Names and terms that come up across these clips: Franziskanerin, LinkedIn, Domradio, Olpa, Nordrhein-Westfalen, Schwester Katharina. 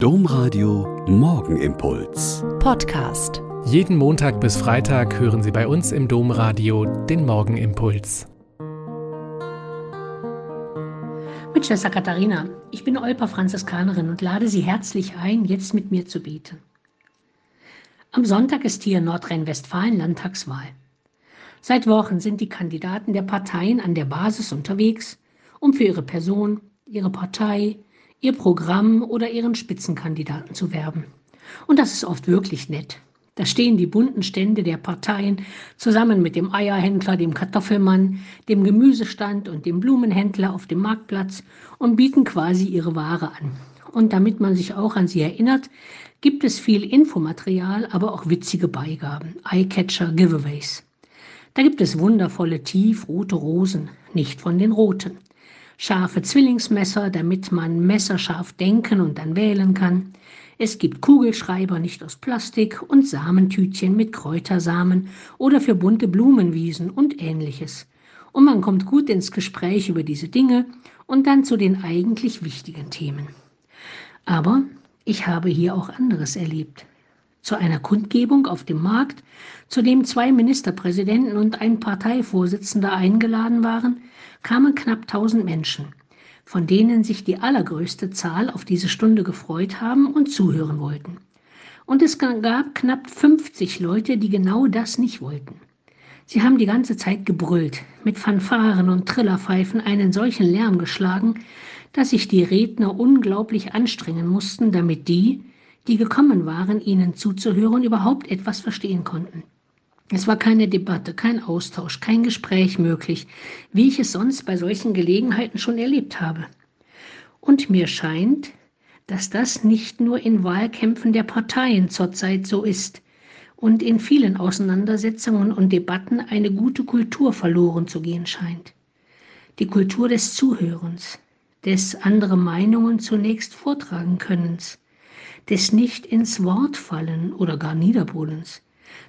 Domradio Morgenimpuls Podcast. Jeden Montag bis Freitag hören Sie bei uns im Domradio den Morgenimpuls. Mit Schwester Katharina, ich bin Olpa Franziskanerin und lade Sie herzlich ein, jetzt mit mir zu beten. Am Sonntag ist hier in Nordrhein-Westfalen Landtagswahl. Seit Wochen sind die Kandidaten der Parteien an der Basis unterwegs, um für ihre Person, ihre Partei, ihr Programm oder ihren Spitzenkandidaten zu werben. Und das ist oft wirklich nett. Da stehen die bunten Stände der Parteien zusammen mit dem Eierhändler, dem Kartoffelmann, dem Gemüsestand und dem Blumenhändler auf dem Marktplatz und bieten quasi ihre Ware an. Und damit man sich auch an sie erinnert, gibt es viel Infomaterial, aber auch witzige Beigaben, Eyecatcher, Giveaways. Da gibt es wundervolle tiefrote Rosen, nicht von den roten. Scharfe Zwillingsmesser, damit man messerscharf denken und dann wählen kann. Es gibt Kugelschreiber, nicht aus Plastik, und Samentütchen mit Kräutersamen oder für bunte Blumenwiesen und Ähnliches. Und man kommt gut ins Gespräch über diese Dinge und dann zu den eigentlich wichtigen Themen. Aber ich habe hier auch anderes erlebt. Zu einer Kundgebung auf dem Markt, zu dem 2 Ministerpräsidenten und ein Parteivorsitzender eingeladen waren, kamen knapp 1000 Menschen, von denen sich die allergrößte Zahl auf diese Stunde gefreut haben und zuhören wollten. Und es gab knapp 50 Leute, die genau das nicht wollten. Sie haben die ganze Zeit gebrüllt, mit Fanfaren und Trillerpfeifen einen solchen Lärm geschlagen, dass sich die Redner unglaublich anstrengen mussten, damit die, die gekommen waren, ihnen zuzuhören, überhaupt etwas verstehen konnten. Es war keine Debatte, kein Austausch, kein Gespräch möglich, wie ich es sonst bei solchen Gelegenheiten schon erlebt habe. Und mir scheint, dass das nicht nur in Wahlkämpfen der Parteien zurzeit so ist und in vielen Auseinandersetzungen und Debatten eine gute Kultur verloren zu gehen scheint. Die Kultur des Zuhörens, des andere Meinungen zunächst vortragen Könnens, des nicht ins Wort fallen oder gar Niederbrudens,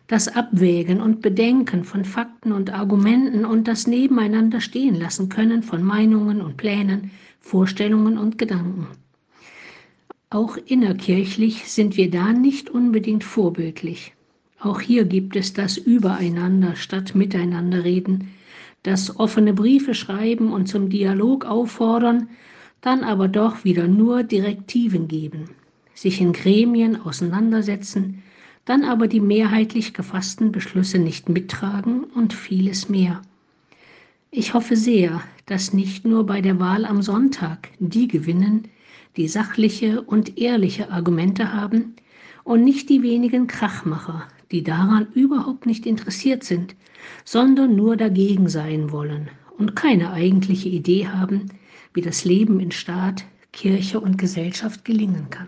das Abwägen und Bedenken von Fakten und Argumenten und das Nebeneinander stehen lassen können von Meinungen und Plänen, Vorstellungen und Gedanken. Auch innerkirchlich sind wir da nicht unbedingt vorbildlich. Auch hier gibt es das Übereinander statt Miteinanderreden, das offene Briefe schreiben und zum Dialog auffordern, dann aber doch wieder nur Direktiven geben, sich in Gremien auseinandersetzen, dann aber die mehrheitlich gefassten Beschlüsse nicht mittragen und vieles mehr. Ich hoffe sehr, dass nicht nur bei der Wahl am Sonntag die gewinnen, die sachliche und ehrliche Argumente haben und nicht die wenigen Krachmacher, die daran überhaupt nicht interessiert sind, sondern nur dagegen sein wollen und keine eigentliche Idee haben, wie das Leben in Staat, Kirche und Gesellschaft gelingen kann.